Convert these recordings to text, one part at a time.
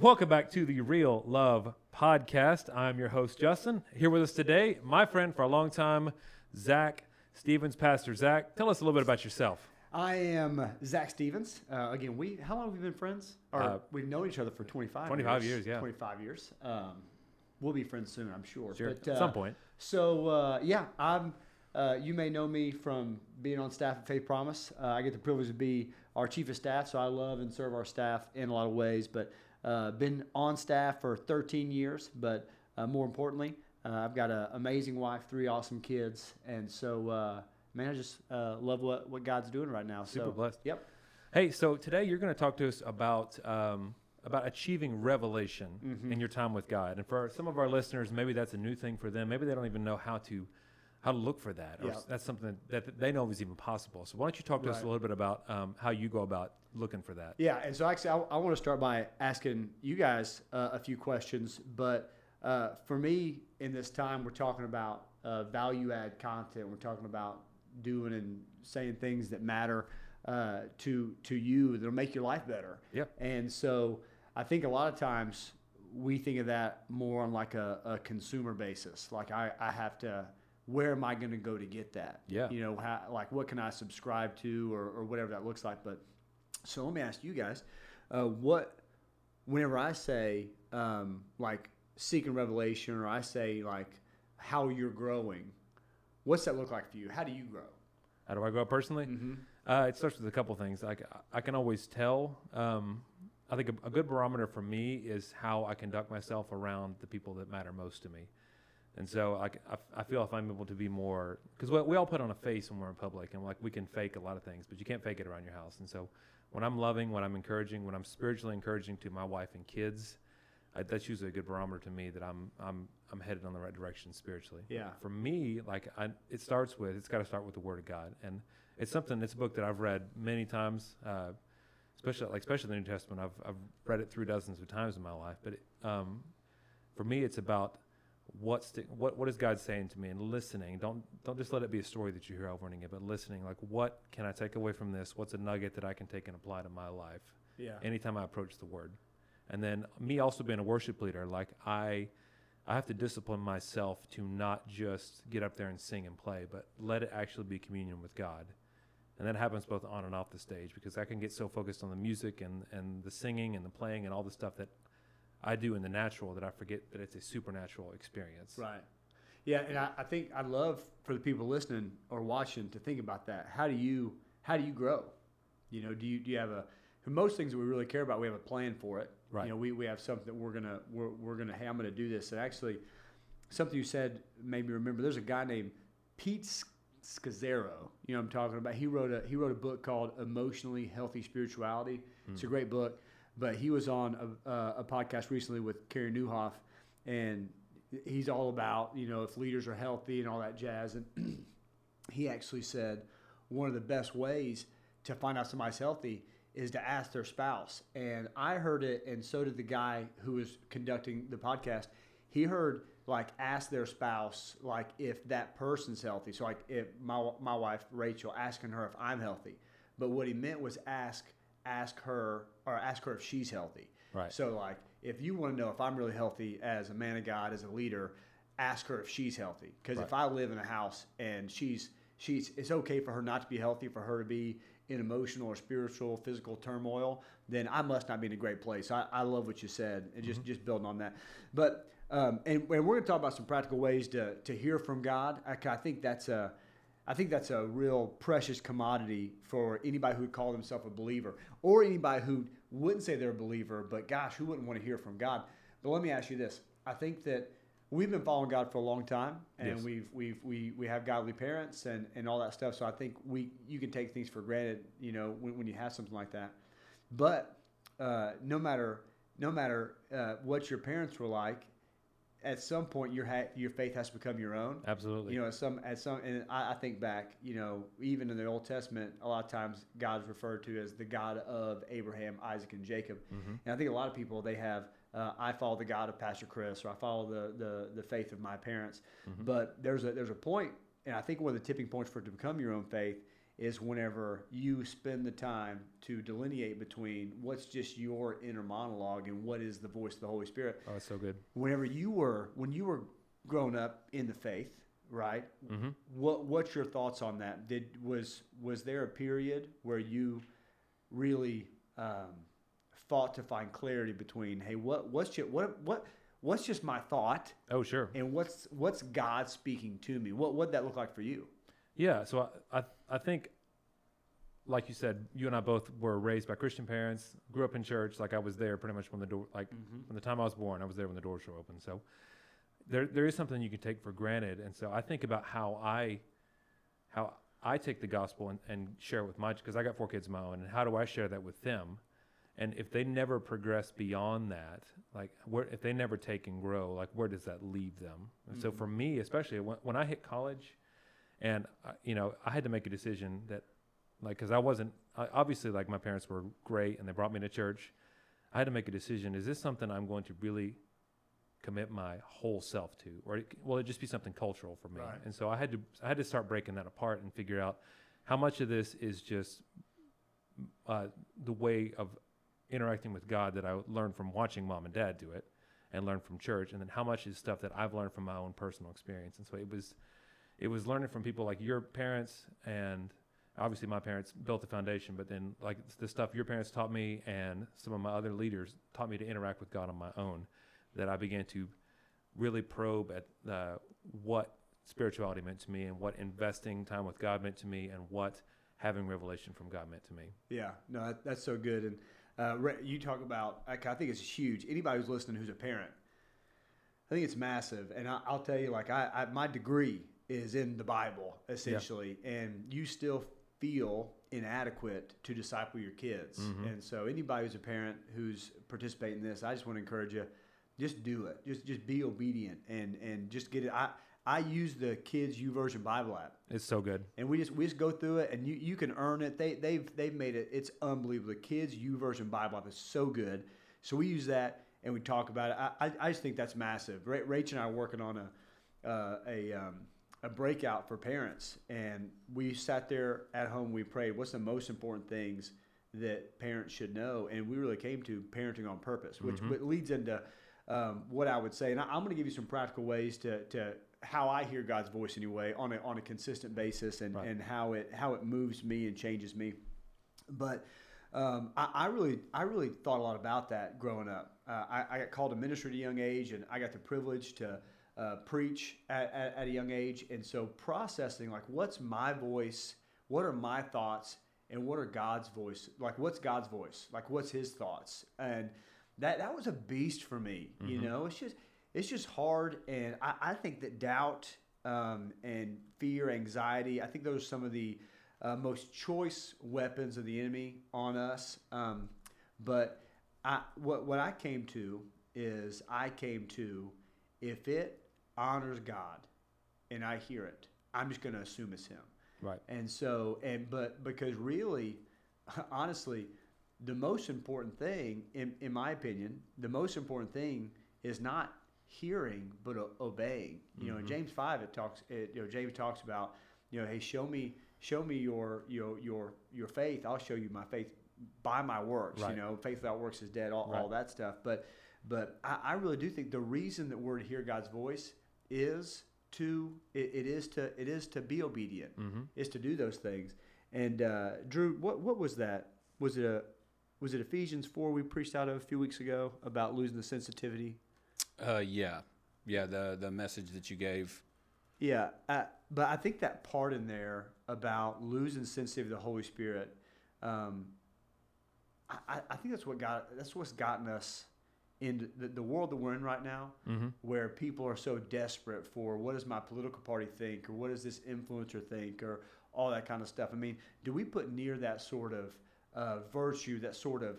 Welcome back to the Real Love Podcast. I'm your host, Justin. Here with us today, my friend for a long time, Zach Stevens. Pastor Zach, tell us a little bit about yourself. I am Zach Stevens. Again, how long have we been friends? Or we've known each other for 25 years, yeah. 25 years. We'll be friends soon, I'm sure. Sure. But, at some point. So, yeah, you may know me from being on staff at Faith Promise. I get the privilege to be our chief of staff, so I love and serve our staff in a lot of ways, but been on staff for 13 years, but more importantly, I've got an amazing wife, 3 awesome kids, and so, man, I just love what God's doing right now. Super blessed. Yep. Hey, so today you're going to talk to us about achieving revelation in your time with God, and for some of our listeners, maybe that's a new thing for them. Maybe they don't even know how to look for that, or that's something that they know is even possible. So why don't you talk to us a little bit about how you go about looking for that? Yeah, and so actually I want to start by asking you guys a few questions, but for me in this time, we're talking about value-add content. We're talking about doing and saying things that matter to you, that'll make your life better. Yeah. And so I think a lot of times we think of that more on like a consumer basis. Like I have to... where am I going to go to get that? Yeah. You know, like what can I subscribe to or whatever that looks like. But so let me ask you guys, whenever I say like seeking revelation, or I say like how you're growing, what's that look like for you? How do you grow? How do I grow personally? It starts with a couple things. Like I can always tell, I think a good barometer for me is how I conduct myself around the people that matter most to me. And so I feel if I'm able to be more, because we all put on a face when we're in public, and like we can fake a lot of things, but you can't fake it around your house. And so when I'm loving, when I'm encouraging, when I'm spiritually encouraging to my wife and kids, that's usually a good barometer to me that I'm headed on the right direction spiritually. Yeah. For me, like it's got to start with the Word of God, and it's a book that I've read many times, especially the New Testament. I've read it through dozens of times in my life, but for me it's about what is God saying to me, and listening. Don't just let it be a story that you hear over and again, but listening. Like, what can I take away from this? What's a nugget that I can take and apply to my life? Yeah. Anytime I approach the Word. And then me also being a worship leader, like I have to discipline myself to not just get up there and sing and play, but let it actually be communion with God. And that happens both on and off the stage, because I can get so focused on the music and the singing and the playing and all the stuff that I do in the natural that I forget that it's a supernatural experience. Right. Yeah, and I think I'd love for the people listening or watching to think about that. How do you grow? You know, do you have most things that we really care about, we have a plan for it. Right. You know, we have something that we're gonna hey, I'm gonna do this. And actually something you said made me remember, there's a guy named Pete Scazzero, you know what I'm talking about. He wrote a book called Emotionally Healthy Spirituality. It's a great book. But he was on a podcast recently with Kerry Newhoff, and he's all about, you know, if leaders are healthy and all that jazz. And he actually said one of the best ways to find out somebody's healthy is to ask their spouse. And I heard it, and so did the guy who was conducting the podcast. He heard, like, ask their spouse, like, if that person's healthy. So, like, if my wife, Rachel, asking her if I'm healthy. But what he meant was ask her if she's healthy. Right. So like, if you want to know if I'm really healthy as a man of God, as a leader, ask her if she's healthy. Because if I live in a house and she's it's okay for her not to be healthy, for her to be in emotional or spiritual, physical turmoil, then I must not be in a great place. I love what you said, and just building on that. But and we're going to talk about some practical ways to hear from God. I think that's a real precious commodity for anybody who would call themselves a believer, or anybody who wouldn't say they're a believer, but gosh, who wouldn't want to hear from God? But let me ask you this. I think that we've been following God for a long time, and yes, we have godly parents and all that stuff. So I think you can take things for granted, you know, when you have something like that. But no matter what your parents were like, at some point, your faith has to become your own. Absolutely. You know, and I think back, you know, even in the Old Testament, a lot of times God's referred to as the God of Abraham, Isaac, and Jacob. And I think a lot of people, they have, I follow the God of Pastor Chris, or I follow the faith of my parents. But there's a point, and I think one of the tipping points for it to become your own faith is whenever you spend the time to delineate between what's just your inner monologue and what is the voice of the Holy Spirit. Oh, that's so good. When you were grown up in the faith, right? Mm-hmm. What's your thoughts on that? Was there a period where you really fought to find clarity between, hey, what's just my thought? Oh, sure. And what's God speaking to me? What'd that look like for you? Yeah, so I think, like you said, you and I both were raised by Christian parents, grew up in church. Like I was there pretty much from the time I was born, I was there when the doors were open. So there is something you can take for granted. And so I think about how I take the gospel and share it with my, because I got 4 kids of my own, and how do I share that with them? And if they never progress beyond that, like if they never take and grow, like where does that leave them? And so for me, especially when I hit college. And, I had to make a decision that, like, because obviously, like, my parents were great and they brought me to church. I had to make a decision. Is this something I'm going to really commit my whole self to? Or will it just be something cultural for me? Right. And so I had to start breaking that apart and figure out how much of this is just the way of interacting with God that I learned from watching mom and dad do it and learn from church. And then how much is stuff that I've learned from my own personal experience. And so it was learning from people like your parents, and obviously my parents built the foundation, but then like the stuff your parents taught me and some of my other leaders taught me to interact with God on my own, that I began to really probe at what spirituality meant to me, and what investing time with God meant to me, and what having revelation from God meant to me. Yeah, no, that's so good. And you talk about, I think it's huge. Anybody who's listening who's a parent, I think it's massive. And I'll tell you, like I my degree is in the Bible, essentially, yeah. And you still feel inadequate to disciple your kids. Mm-hmm. And so anybody who's a parent who's participating in this, I just want to encourage you, just do it. Just be obedient and just get it. I use the kids' YouVersion Bible app. It's so good. And we just go through it, and you can earn it. They've made it. It's unbelievable. The kids' YouVersion Bible app is so good. So we use that and we talk about it. I just think that's massive. Rach and I are working on a breakout for parents, and we sat there at home. We prayed, what's the most important things that parents should know? And we really came to parenting on purpose, which leads into what I would say. And I'm going to give you some practical ways to how I hear God's voice anyway on a consistent basis, and, right. and how it moves me and changes me. But I really thought a lot about that growing up. I got called to ministry at a young age, and I got the privilege to preach at a young age. And so processing, like, what's my voice? What are my thoughts? And what are God's voice? Like, what's God's voice? Like, what's his thoughts? And that was a beast for me. Mm-hmm. You know, it's just hard. And I think that doubt, and fear, anxiety, I think those are some of the most choice weapons of the enemy on us. But what I came to is if it honors God and I hear it, I'm just going to assume it's him. Right. And so, but because really, honestly, the most important thing, in my opinion, the most important thing is not hearing, but obeying. You know, in James 5, James talks about, hey, show me your faith. I'll show you my faith by my works. Right. You know, faith without works is dead, all that stuff. But I really do think the reason that we're to hear God's voice is to be obedient, is to do those things. And Drew, what was that? Was it Ephesians 4 we preached out of a few weeks ago about losing the sensitivity? Yeah. The message that you gave. Yeah, but I think that part in there about losing sensitivity to the Holy Spirit, I think that's what's gotten us in the world that we're in right now, where people are so desperate for what does my political party think, or what does this influencer think, or all that kind of stuff. I mean, do we put near that sort of virtue, that sort of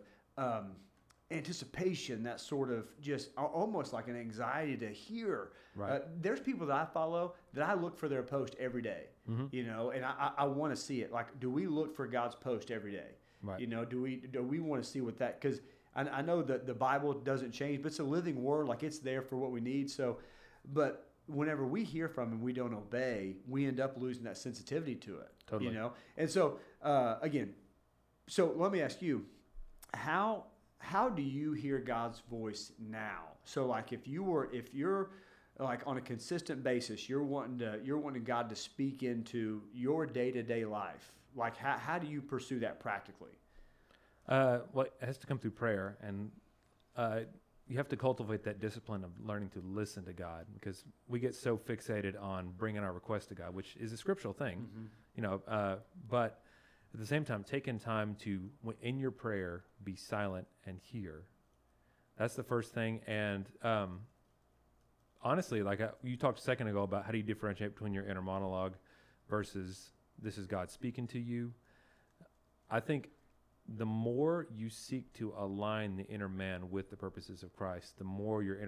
anticipation, that sort of just almost like an anxiety to hear? Right. There's people that I follow that I look for their post every day, and I want to see it. Like, do we look for God's post every day? Right. Do we want to see what that, because I know that the Bible doesn't change, but it's a living word. Like, it's there for what we need. So, but whenever we hear from him, we don't obey, we end up losing that sensitivity to it. Totally. You know? And so, again, so let me ask you, how do you hear God's voice now? So like if you're like on a consistent basis, you're wanting God to speak into your day-to-day life. Like how do you pursue that practically? Well, it has to come through prayer, and you have to cultivate that discipline of learning to listen to God, because we get so fixated on bringing our request to God, which is a scriptural thing, mm-hmm. you know, but at the same time, taking time to, in your prayer, be silent and hear. That's the first thing. And honestly, like you talked a second ago about how do you differentiate between your inner monologue versus this is God speaking to you. I think the more you seek to align the inner man with the purposes of Christ, the more your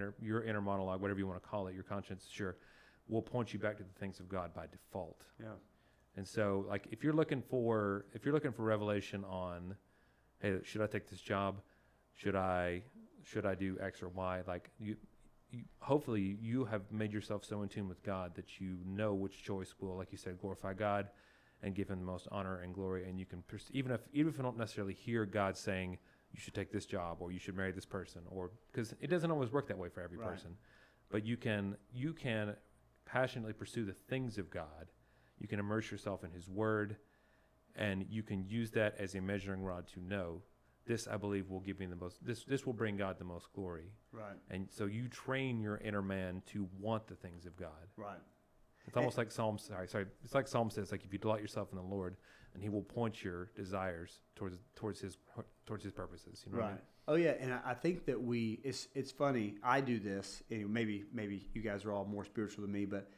inner monologue, whatever you want to call it, your conscience, sure, will point you back to the things of God by default. Yeah. And so, like, if you're looking for revelation on, hey, should I take this job? Should I do X or Y? Like, you hopefully you have made yourself so in tune with God that you know which choice will, like you said, glorify God and give him the most honor and glory. And you can, even if you don't necessarily hear God saying you should take this job or you should marry this person, or because it doesn't always work that way for every right. person, but you can passionately pursue the things of God. You can immerse yourself in his word, and you can use that as a measuring rod to know this, I believe, will give me the most, this will bring God the most glory. Right. And so you train your inner man to want the things of God. Right. It's almost like It's like Psalm says, like, if you delight yourself in the Lord, and he will point your desires towards his purposes. You know right. what I mean? Oh yeah. And I think that it's funny. I do this, and maybe you guys are all more spiritual than me, but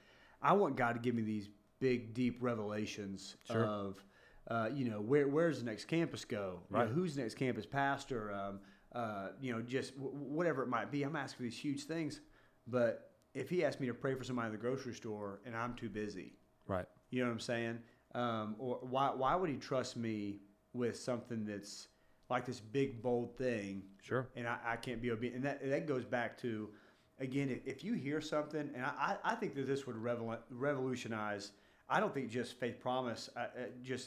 I want God to give me these big, deep revelations sure. of, you know, where's the next campus go? Right. You know, who's the next campus pastor? You know, just whatever it might be. I'm asking for these huge things, but if he asked me to pray for somebody in the grocery store and I'm too busy, right? You know what I'm saying? Or why would he trust me with something that's like this big, bold thing? Sure. And I can't be obedient. And that goes back to, again, if you hear something, and I think that this would revolutionize. I don't think just Faith Promise.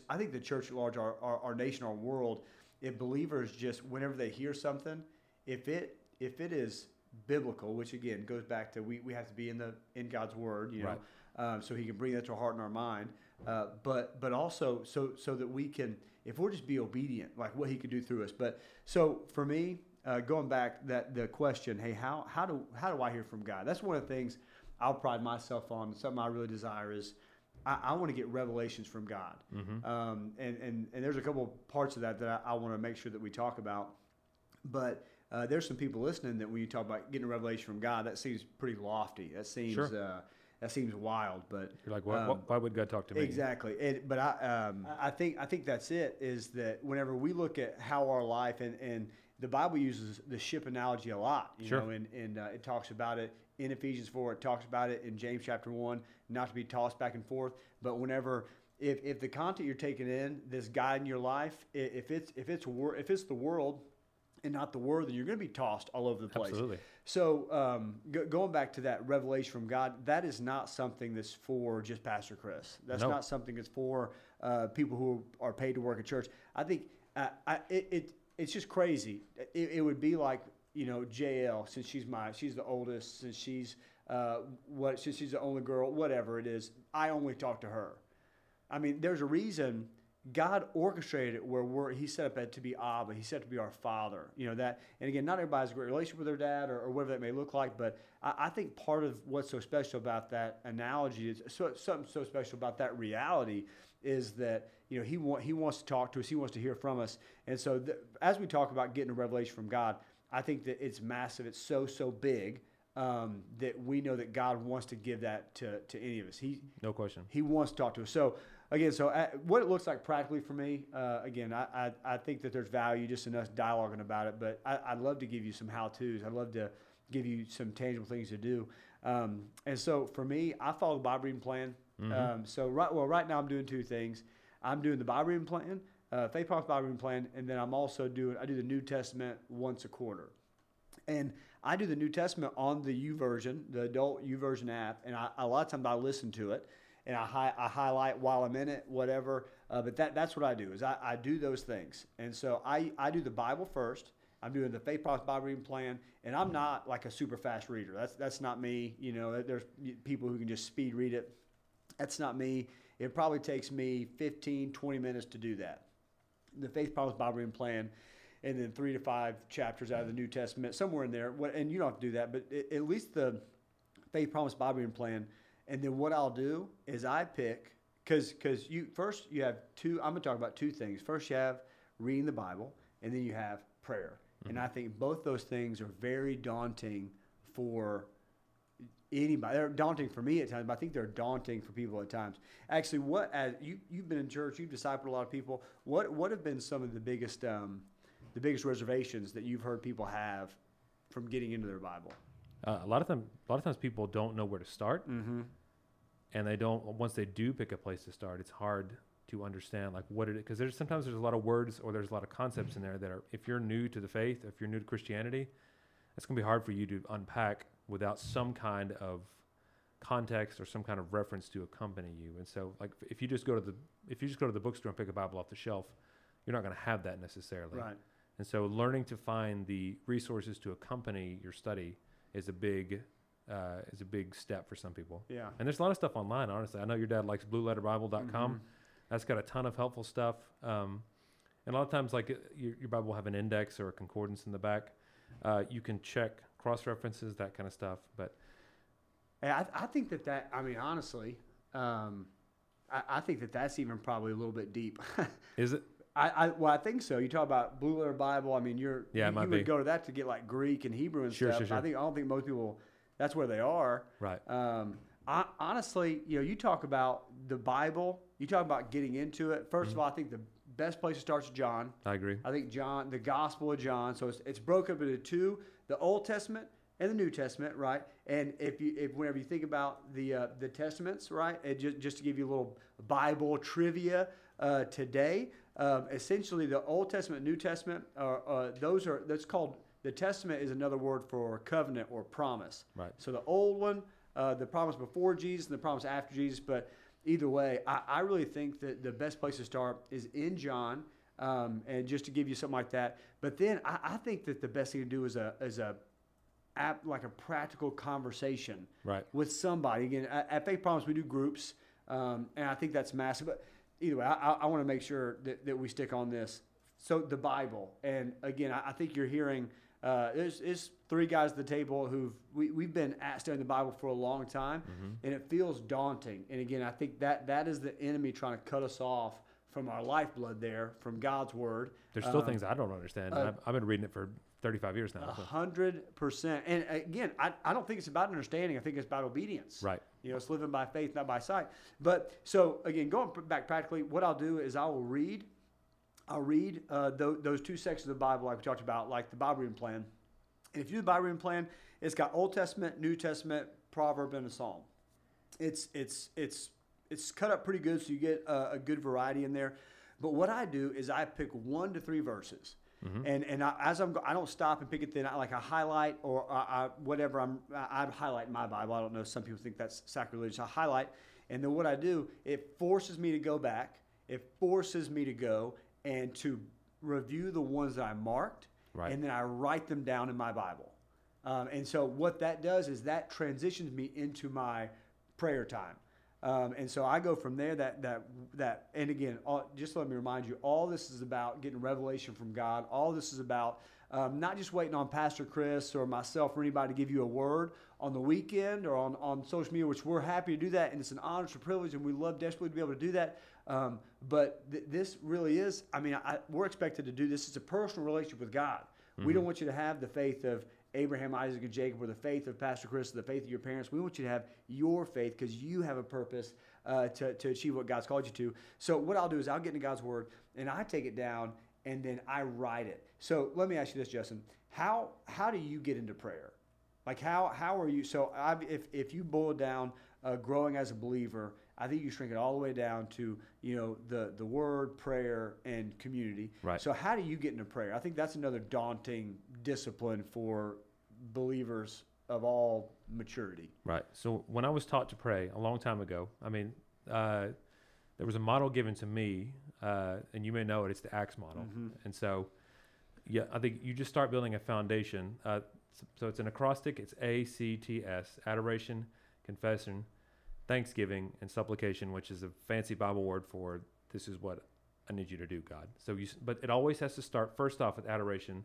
I think the church at large, our nation, our world, if believers just whenever they hear something, if it is biblical, which again goes back to we have to be in God's word, you know, right. So he can bring that to our heart and our mind. But also so that we can, if we'll just be obedient, like what he could do through us. But so for me, going back that the question, hey, how do I hear from God? That's one of the things I'll pride myself on. Something I really desire is. I want to get revelations from God. Mm-hmm. And there's a couple of parts of that I want to make sure that we talk about. But there's some people listening that when you talk about getting a revelation from God, that seems pretty lofty. That seems sure. That seems wild. But you're like, why would God talk to me? Exactly. But I think that's it. Is that whenever we look at how our life and the Bible uses the ship analogy a lot, you sure. know, and it talks about it in Ephesians 4. It talks about it in James chapter 1, not to be tossed back and forth. But whenever, if the content you're taking in, this guide in your life, if it's the world and not the Word, then you're going to be tossed all over the place. Absolutely. So going back to that revelation from God, that is not something that's for just Pastor Chris. That's not something that's for people who are paid to work at church. I think it's just crazy. It would be like, you know, JL, since she's the oldest, since since she's the only girl, whatever it is, I only talk to her. I mean, there's a reason God orchestrated it where he set up that to be Abba. He set up to be our Father. You know that. And again, not everybody has a great relationship with their dad or whatever that may look like. But I think part of what's so special about that analogy is something so special about that reality is that, you know, he wants to talk to us. He wants to hear from us. And so as we talk about getting a revelation from God, I think that it's massive. It's so big that we know that God wants to give that to any of us. No question. He wants to talk to us. So. Again, so what it looks like practically for me, again, I think that there's value just in us dialoguing about it, but I'd love to give you some how-tos. I'd love to give you some tangible things to do. And so for me, I follow the Bible reading plan. Mm-hmm. Right now I'm doing two things. I'm doing the Bible reading plan, Faith Promise Bible reading plan, and then I do the New Testament once a quarter. And I do the New Testament on the YouVersion, the adult YouVersion app, and a lot of times I listen to it, and I highlight while I'm in it, whatever. But that's what I do, is I do those things. And so I do the Bible first. I'm doing the Faith Promise Bible reading plan, and I'm not like a super fast reader. That's not me. You know, there's people who can just speed read it. That's not me. It probably takes me 15, 20 minutes to do that. The Faith Promise Bible reading plan, and then 3 to 5 chapters out of the New Testament, somewhere in there. And you don't have to do that, but at least the Faith Promise Bible reading plan. And then what I'll do is I pick, because you have two, I'm going to talk about two things. First, you have reading the Bible, and then you have prayer. Mm-hmm. And I think both those things are very daunting for anybody. They're daunting for me at times, but I think they're daunting for people at times. Actually, you've been in church, you've discipled a lot of people. What have been some of the biggest reservations that you've heard people have from getting into their Bible? A lot of times people don't know where to start, mm-hmm. and once they do pick a place to start, it's hard to understand like what it is, because sometimes there's a lot of words, or there's a lot of concepts in there that are, if you're new to the faith, if you're new to Christianity, it's going to be hard for you to unpack without some kind of context or some kind of reference to accompany you. And so like if you just go to the bookstore and pick a Bible off the shelf, you're not going to have that necessarily. Right. And so learning to find the resources to accompany your study is a big step for some people. Yeah. And there's a lot of stuff online, honestly. I know your dad likes blueletterbible.com. Mm-hmm. That's got a ton of helpful stuff. And a lot of times, like your Bible will have an index or a concordance in the back. You can check cross-references, that kind of stuff. But I think that, I mean, honestly, I think that's even probably a little bit deep. Is it? Well, I think so. You talk about Blue Letter Bible. I mean, you would go to that to get like Greek and Hebrew and stuff. Sure. I don't think most people, that's where they are. Right. Honestly, you know, you talk about the Bible, you talk about getting into it. First mm-hmm. of all, I think the best place to start is John. I agree. I think John, the Gospel of John. So it's broken up into two, the Old Testament and the New Testament, right? And whenever you think about the testaments, right? And just to give you a little Bible trivia today. Essentially, the Old Testament, New Testament, that's called, the Testament is another word for covenant or promise. Right. So the old one, the promise before Jesus and the promise after Jesus. But either way, I really think that the best place to start is in John, and just to give you something like that. But then I think that the best thing to do is a practical conversation, right, with somebody. Again, at Faith Promise, we do groups, and I think that's massive. But either way, I want to make sure that we stick on this. So the Bible, and again, I think you're hearing there's three guys at the table who've we've been studying the Bible for a long time, mm-hmm. and it feels daunting. And again, I think that is the enemy trying to cut us off from our lifeblood there, from God's Word. There's still things I don't understand. I've been reading it for 35 years now. 100%. And again, I don't think it's about understanding. I think it's about obedience. Right. You know, it's living by faith, not by sight. But so again, going back practically, what I'll do is I'll read those two sections of the Bible like we talked about, like the Bible reading plan. And if you do the Bible reading plan, it's got Old Testament, New Testament, proverb, and a psalm. It's cut up pretty good, so you get a good variety in there. But what I do is I pick 1 to 3 verses. Mm-hmm. I don't stop and pick it. Then I highlight or whatever. I highlight my Bible. I don't know. Some people think that's sacrilegious. I highlight, and then what I do, it forces me to go back. It forces me to go and to review the ones that I marked, right, and then I write them down in my Bible. And so what that does is that transitions me into my prayer time. And so I go from there. And again, just let me remind you, all this is about getting revelation from God. All this is about not just waiting on Pastor Chris or myself or anybody to give you a word on the weekend or on social media, which we're happy to do that, and it's an honor, it's a privilege, and we love desperately to be able to do that. But this really is, I mean, we're expected to do this. It's a personal relationship with God. Mm-hmm. We don't want you to have the faith of Abraham, Isaac, and Jacob, or the faith of Pastor Chris, or the faith of your parents. We want you to have your faith because you have a purpose to achieve what God's called you to. So what I'll do is I'll get into God's Word, and I take it down, and then I write it. So let me ask you this, Justin. How do you get into prayer? Like how are you? So if you boil down growing as a believer, I think you shrink it all the way down to, you know, the Word, prayer, and community. Right. So how do you get into prayer? I think that's another daunting discipline for believers of all maturity. Right. So when I was taught to pray a long time ago, I mean, there was a model given to me, and you may know it, it's the Acts model. Mm-hmm. And so, yeah, I think you just start building a foundation. So it's an acrostic, it's ACTS, adoration, confession, thanksgiving, and supplication, which is a fancy Bible word for this is what I need you to do, God. So you, but it always has to start first off with adoration.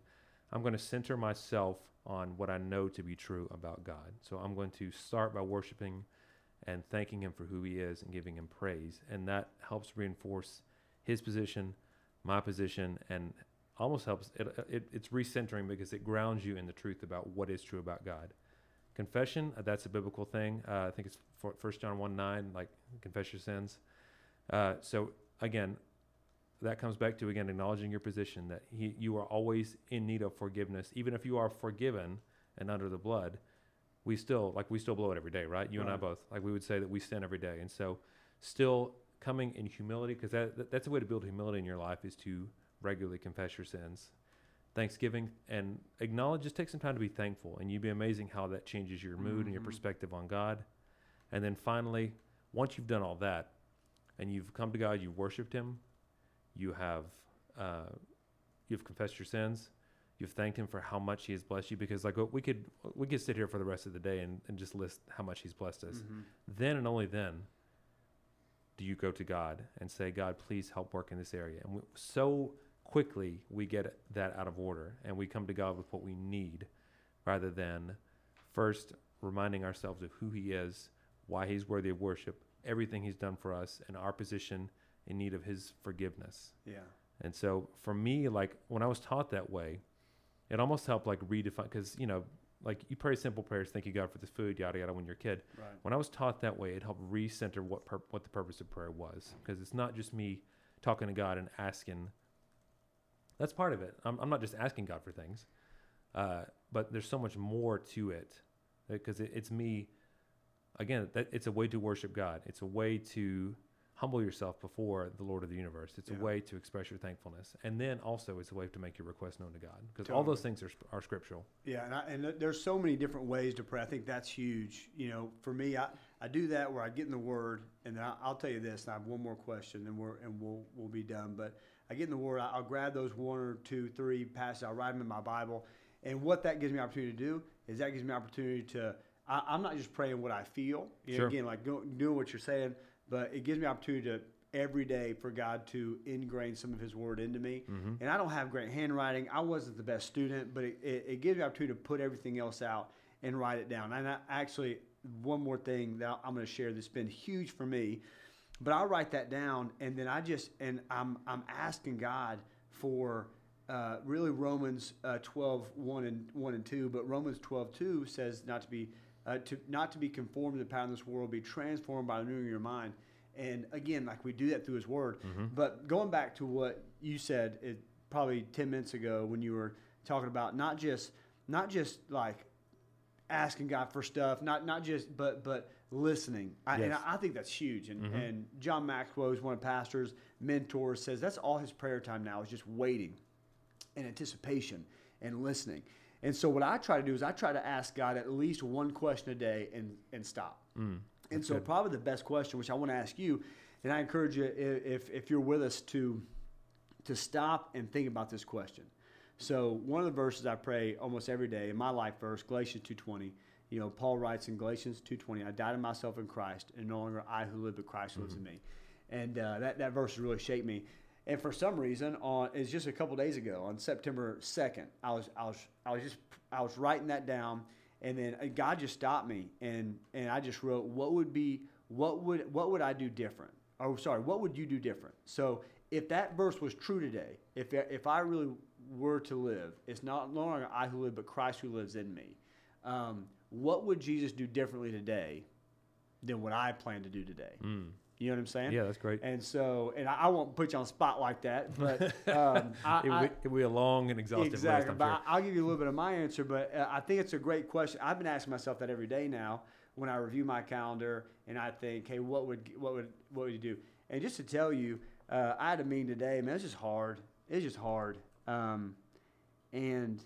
I'm going to center myself on what I know to be true about God. So I'm going to start by worshiping and thanking him for who he is and giving him praise. And that helps reinforce his position, my position, and almost helps, it's recentering because it grounds you in the truth about what is true about God. Confession, that's a biblical thing. I think it's 1 John 1:9, like confess your sins. So again, that comes back to, again, acknowledging your position that you are always in need of forgiveness. Even if you are forgiven and under the blood, we still blow it every day, right? You and I both, like we would say that we sin every day. And so still coming in humility, because that's a way to build humility in your life is to regularly confess your sins. Thanksgiving and acknowledge, just take some time to be thankful, and you'd be amazing how that changes your mood and your perspective on God. And then finally, once you've done all that and you've come to God, you've worshiped him, you've confessed your sins, you've thanked him for how much he has blessed you, because like we could sit here for the rest of the day and just list how much he's blessed us. Mm-hmm. Then and only then do you go to God and say, God, please help work in this area. And so quickly we get that out of order and we come to God with what we need rather than first reminding ourselves of who he is, why he's worthy of worship, everything he's done for us, and our position in need of his forgiveness. Yeah. And so for me, like when I was taught that way, it almost helped like redefine, because you know, like you pray simple prayers, thank you God for this food, yada yada, when you're a kid. Right. When I was taught that way, it helped recenter what the purpose of prayer was, because it's not just me talking to God and asking. That's part of it. I'm not just asking God for things, but there's so much more to it, because it's me. Again, it's a way to worship God. It's a way to humble yourself before the Lord of the universe. It's a way to express your thankfulness. And then also it's a way to make your request known to God, because all those things are scriptural. Yeah. And there's so many different ways to pray. I think that's huge. You know, for me, I do that where I get in the word, and then I'll tell you this, and I have one more question and we'll be done. But I get in the word, I'll grab those one or two, three passages, I'll write them in my Bible. And what that gives me opportunity to do is that gives me opportunity to, I'm not just praying what I feel. You know, again, like doing what you're saying, but it gives me opportunity to every day for God to ingrain some of his word into me. Mm-hmm. And I don't have great handwriting. I wasn't the best student, but it gives me opportunity to put everything else out and write it down. And I actually, one more thing that I'm going to share that's been huge for me, but I'll write that down. And then I'm asking God for really Romans 12:1 and 2, but Romans 12:2 says not to be conformed to the pattern of this world, be transformed by renewing your mind. And again, like we do that through his word. Mm-hmm. But going back to what you said probably 10 minutes ago when you were talking about not just like asking God for stuff, but listening. And I think that's huge. And, and John Maxwell, who's one of pastor's mentors, says that's all his prayer time now is just waiting and anticipation and listening. And so what I try to do is I try to ask God at least one question a day and stop. And so probably the best question, which I want to ask you, and I encourage you, if you're with us, to stop and think about this question. So one of the verses I pray almost every day in my life verse, Galatians 2:20, you know, Paul writes in Galatians 2:20, I died to myself in Christ, and no longer I who live, but Christ who lives in me. And that verse really shaped me. And for some reason, it's just a couple days ago on September 2nd, I was writing that down, and then God just stopped me, and I just wrote, what would I do different? Oh, sorry, what would you do different? So if that verse was true today, if I really were to live, it's not no longer I who live, but Christ who lives in me. What would Jesus do differently today than what I plan to do today? You know what I'm saying? Yeah, that's great. And so, and I won't put you on the spot like that, but it would be a long and exhaustive list. Exactly. But sure. I'll give you a little bit of my answer, but I think it's a great question. I've been asking myself that every day now when I review my calendar, and I think, hey, what would you do? And just to tell you, I had a meeting today. Man, it's just hard. It's just hard. And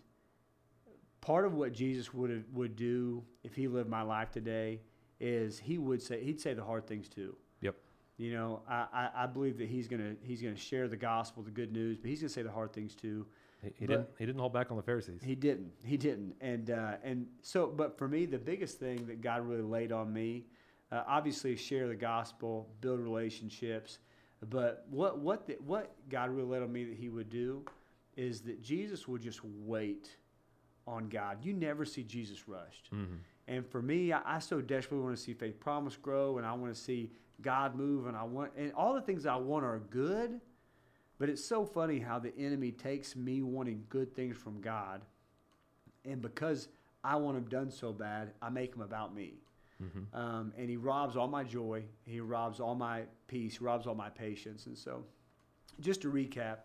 part of what Jesus would do if he lived my life today is he'd say the hard things too. Yep. You know, I believe that he's gonna share the gospel, the good news, but he's gonna say the hard things too. He didn't hold back on the Pharisees. He didn't. And so, but for me, the biggest thing that God really laid on me, obviously, share the gospel, build relationships. But what God really laid on me that he would do is that Jesus would just wait on God. You never see Jesus rushed. Mm-hmm. And for me, I so desperately want to see Faith Promise grow, and I want to see God move, and all the things I want are good. But it's so funny how the enemy takes me wanting good things from God, and because I want them done so bad, I make them about me. Mm-hmm. And he robs all my joy, he robs all my peace, he robs all my patience. And so, just to recap,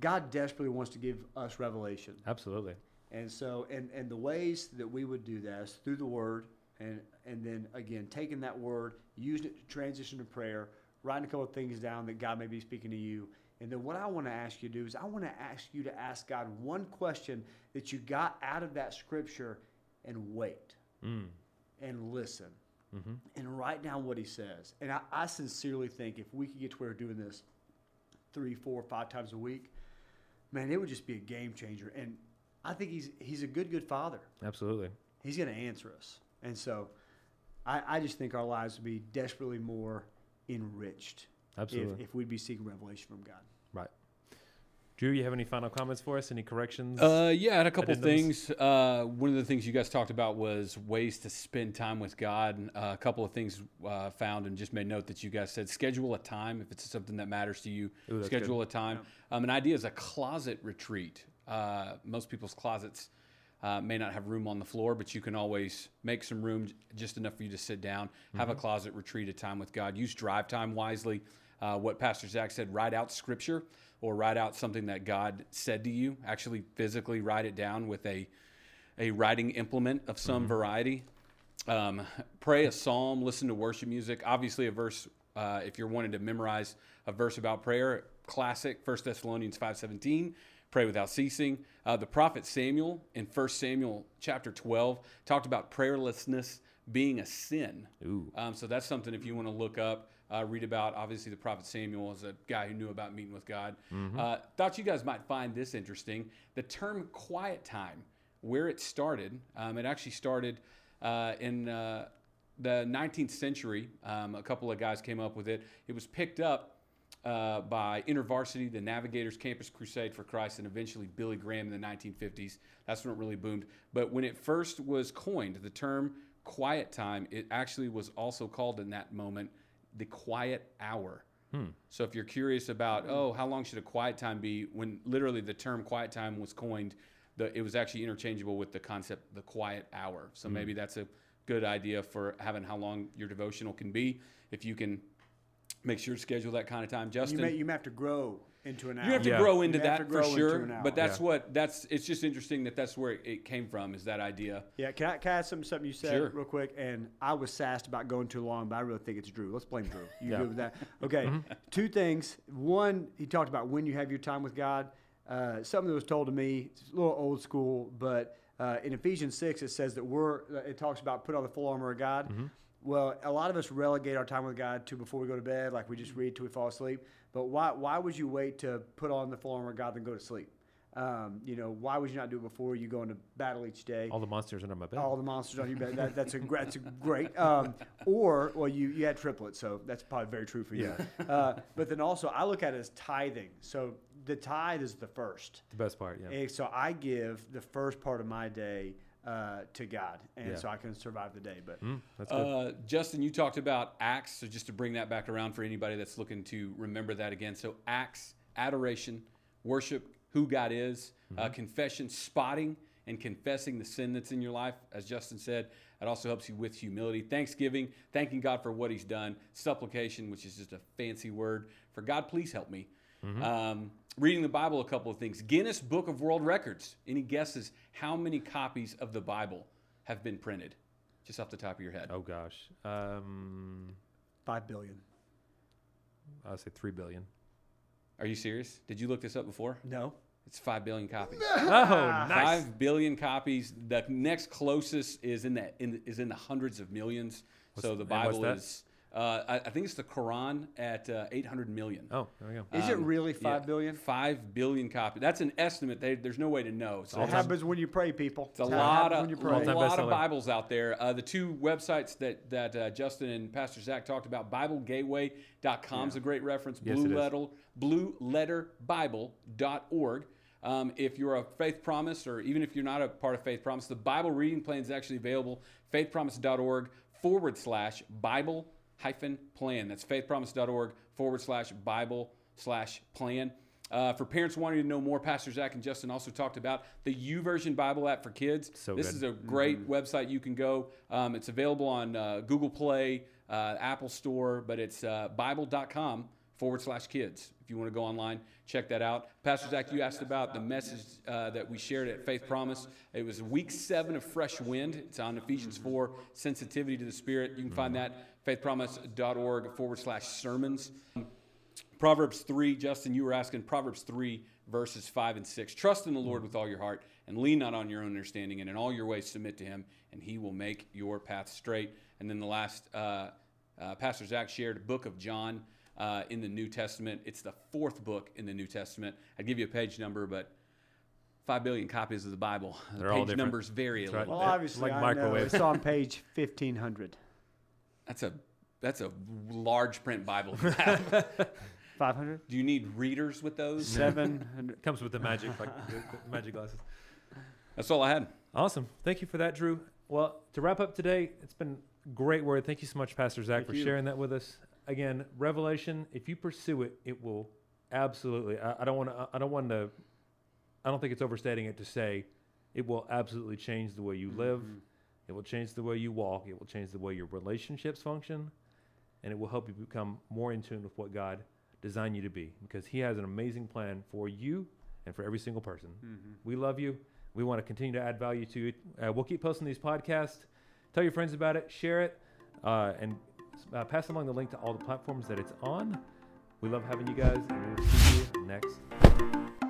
God desperately wants to give us revelation. Absolutely. And so, and the ways that we would do that is through the Word, and then again taking that Word, using it to transition to prayer, writing a couple of things down that God may be speaking to you. And then what I want to ask you to do is I want to ask you to ask God one question that you got out of that scripture, and wait. Mm. And listen, mm-hmm. and write down what he says. And I sincerely think if we could get to where we're doing this 3, 4, 5 times a week, man, it would just be a game changer. And I think he's a good father. Absolutely. He's going to answer us. And so I just think our lives would be desperately more enriched. Absolutely. If we'd be seeking revelation from God. Right. Drew, you have any final comments for us? Any corrections? Yeah, I had a couple things. One of the things you guys talked about was ways to spend time with God. And a couple of things found and just made note that you guys said schedule a time if it's something that matters to you. Ooh, schedule good. A time. Yeah. An idea is a closet retreat. Most people's closets may not have room on the floor, but you can always make some room just enough for you to sit down, mm-hmm. have a closet retreat, a time with God. Use drive time wisely. What Pastor Zach said, write out scripture or write out something that God said to you. Actually physically write it down with a writing implement of some mm-hmm. variety. Pray a psalm, listen to worship music. Obviously a verse, if you're wanting to memorize a verse about prayer, classic 1 Thessalonians 5:17, pray without ceasing. The prophet Samuel in 1 Samuel chapter 12 talked about prayerlessness being a sin. Ooh. So that's something if you want to look up. Read about, obviously, the prophet Samuel is a guy who knew about meeting with God. Mm-hmm. Thought you guys might find this interesting. The term quiet time, where it started, it actually started in the 19th century. A couple of guys came up with it. It was picked up by InterVarsity, the Navigators, Campus Crusade for Christ, and eventually Billy Graham in the 1950s. That's when it really boomed. But when it first was coined, the term quiet time, it actually was also called in that moment the quiet hour. Hmm. So if you're curious about, oh, how long should a quiet time be? When literally the term quiet time was coined, it was actually interchangeable with the concept, the quiet hour. So maybe that's a good idea for having how long your devotional can be. If you can make sure to schedule that kind of time. Justin, you may have to grow into an hour. You have to grow into that for sure. But that's it's just interesting that's where it came from, is that idea. Yeah, can I ask something you said real quick? And I was sassed about going too long, but I really think it's Drew. Let's blame Drew. You agree with that? Okay, mm-hmm. Two things. One, he talked about when you have your time with God. Something that was told to me, it's a little old school, but in Ephesians 6, it says that it talks about put on the full armor of God. Mm-hmm. Well, a lot of us relegate our time with God to before we go to bed, like we just read till we fall asleep. But why would you wait to put on the full armor of God and go to sleep? Why would you not do it before you go into battle each day? All the monsters under my bed. All the monsters under your bed. That's a great. You had triplets, so that's probably very true for you. Yeah. But then also, I look at it as tithing. So the tithe is the first. The best part, yeah. And so I give the first part of my day to God, and so I can survive the day. But that's good. Justin, you talked about acts, so just to bring that back around for anybody that's looking to remember that again. So acts, adoration, worship, who God is, confession, spotting and confessing the sin that's in your life. As Justin said, it also helps you with humility, thanksgiving, thanking God for what he's done, supplication, which is just a fancy word for God, please help me. Mm-hmm. Reading the Bible, a couple of things. Guinness Book of World Records. Any guesses how many copies of the Bible have been printed? Just off the top of your head. Oh, gosh. 5 billion. I'd say 3 billion. Are you serious? Did you look this up before? No. It's 5 billion copies. Oh, nice. 5 billion copies. The next closest is in the hundreds of millions. What's, so the Bible is. I think it's the Quran at 800 million. Oh, there we go. Is it really 5 billion? 5 billion copies. That's an estimate. There's no way to know. So it happens when you pray, people. It's a lot of Bibles out there. The two websites that Justin and Pastor Zach talked about, BibleGateway.com is a great reference. Yes, BlueLetterBible.org. If you're a Faith Promise, or even if you're not a part of Faith Promise, the Bible reading plan is actually available. FaithPromise.org/Bible-plan. That's faithpromise.org/Bible-plan. For parents wanting to know more, Pastor Zach and Justin also talked about the YouVersion Bible app for kids. So this is a great website you can go. It's available on Google Play, Apple Store, but it's Bible.com/kids. If you want to go online, check that out. Pastor Zach, you asked about the message that we shared at Faith Promise. It was week 7 of Fresh Wind. It's on Ephesians 4, sensitivity to the Spirit. You can find that faithpromise.org/sermons. Proverbs 3, Justin, you were asking, Proverbs 3, verses 5 and 6. Trust in the Lord with all your heart and lean not on your own understanding, and in all your ways submit to him, and he will make your path straight. And then the last, Pastor Zach shared, book of John. In the New Testament. It's the 4th book in the New Testament. I'd give you a page number, but 5 billion copies of the Bible. They're page all different. Numbers vary a little bit. Well, obviously, like microwave. It's on page 1500. That's a large print Bible. 500. Do you need readers with those? 700. Comes with the magic, like magic glasses. That's all I had. Awesome. Thank you for that, Drew. Well, to wrap up today, it's been great word. Thank you so much, Pastor Zach, for sharing that with us. Again, Revelation. If you pursue it, it will absolutely. I don't think it's overstating it to say it will absolutely change the way you live. It will change the way you walk. It will change the way your relationships function, and it will help you become more in tune with what God designed you to be, because He has an amazing plan for you and for every single person. We love you. We want to continue to add value to you. We'll keep posting these podcasts. Tell your friends about it. Share it, and. Pass along the link to all the platforms that it's on. We love having you guys, and we'll see you next time.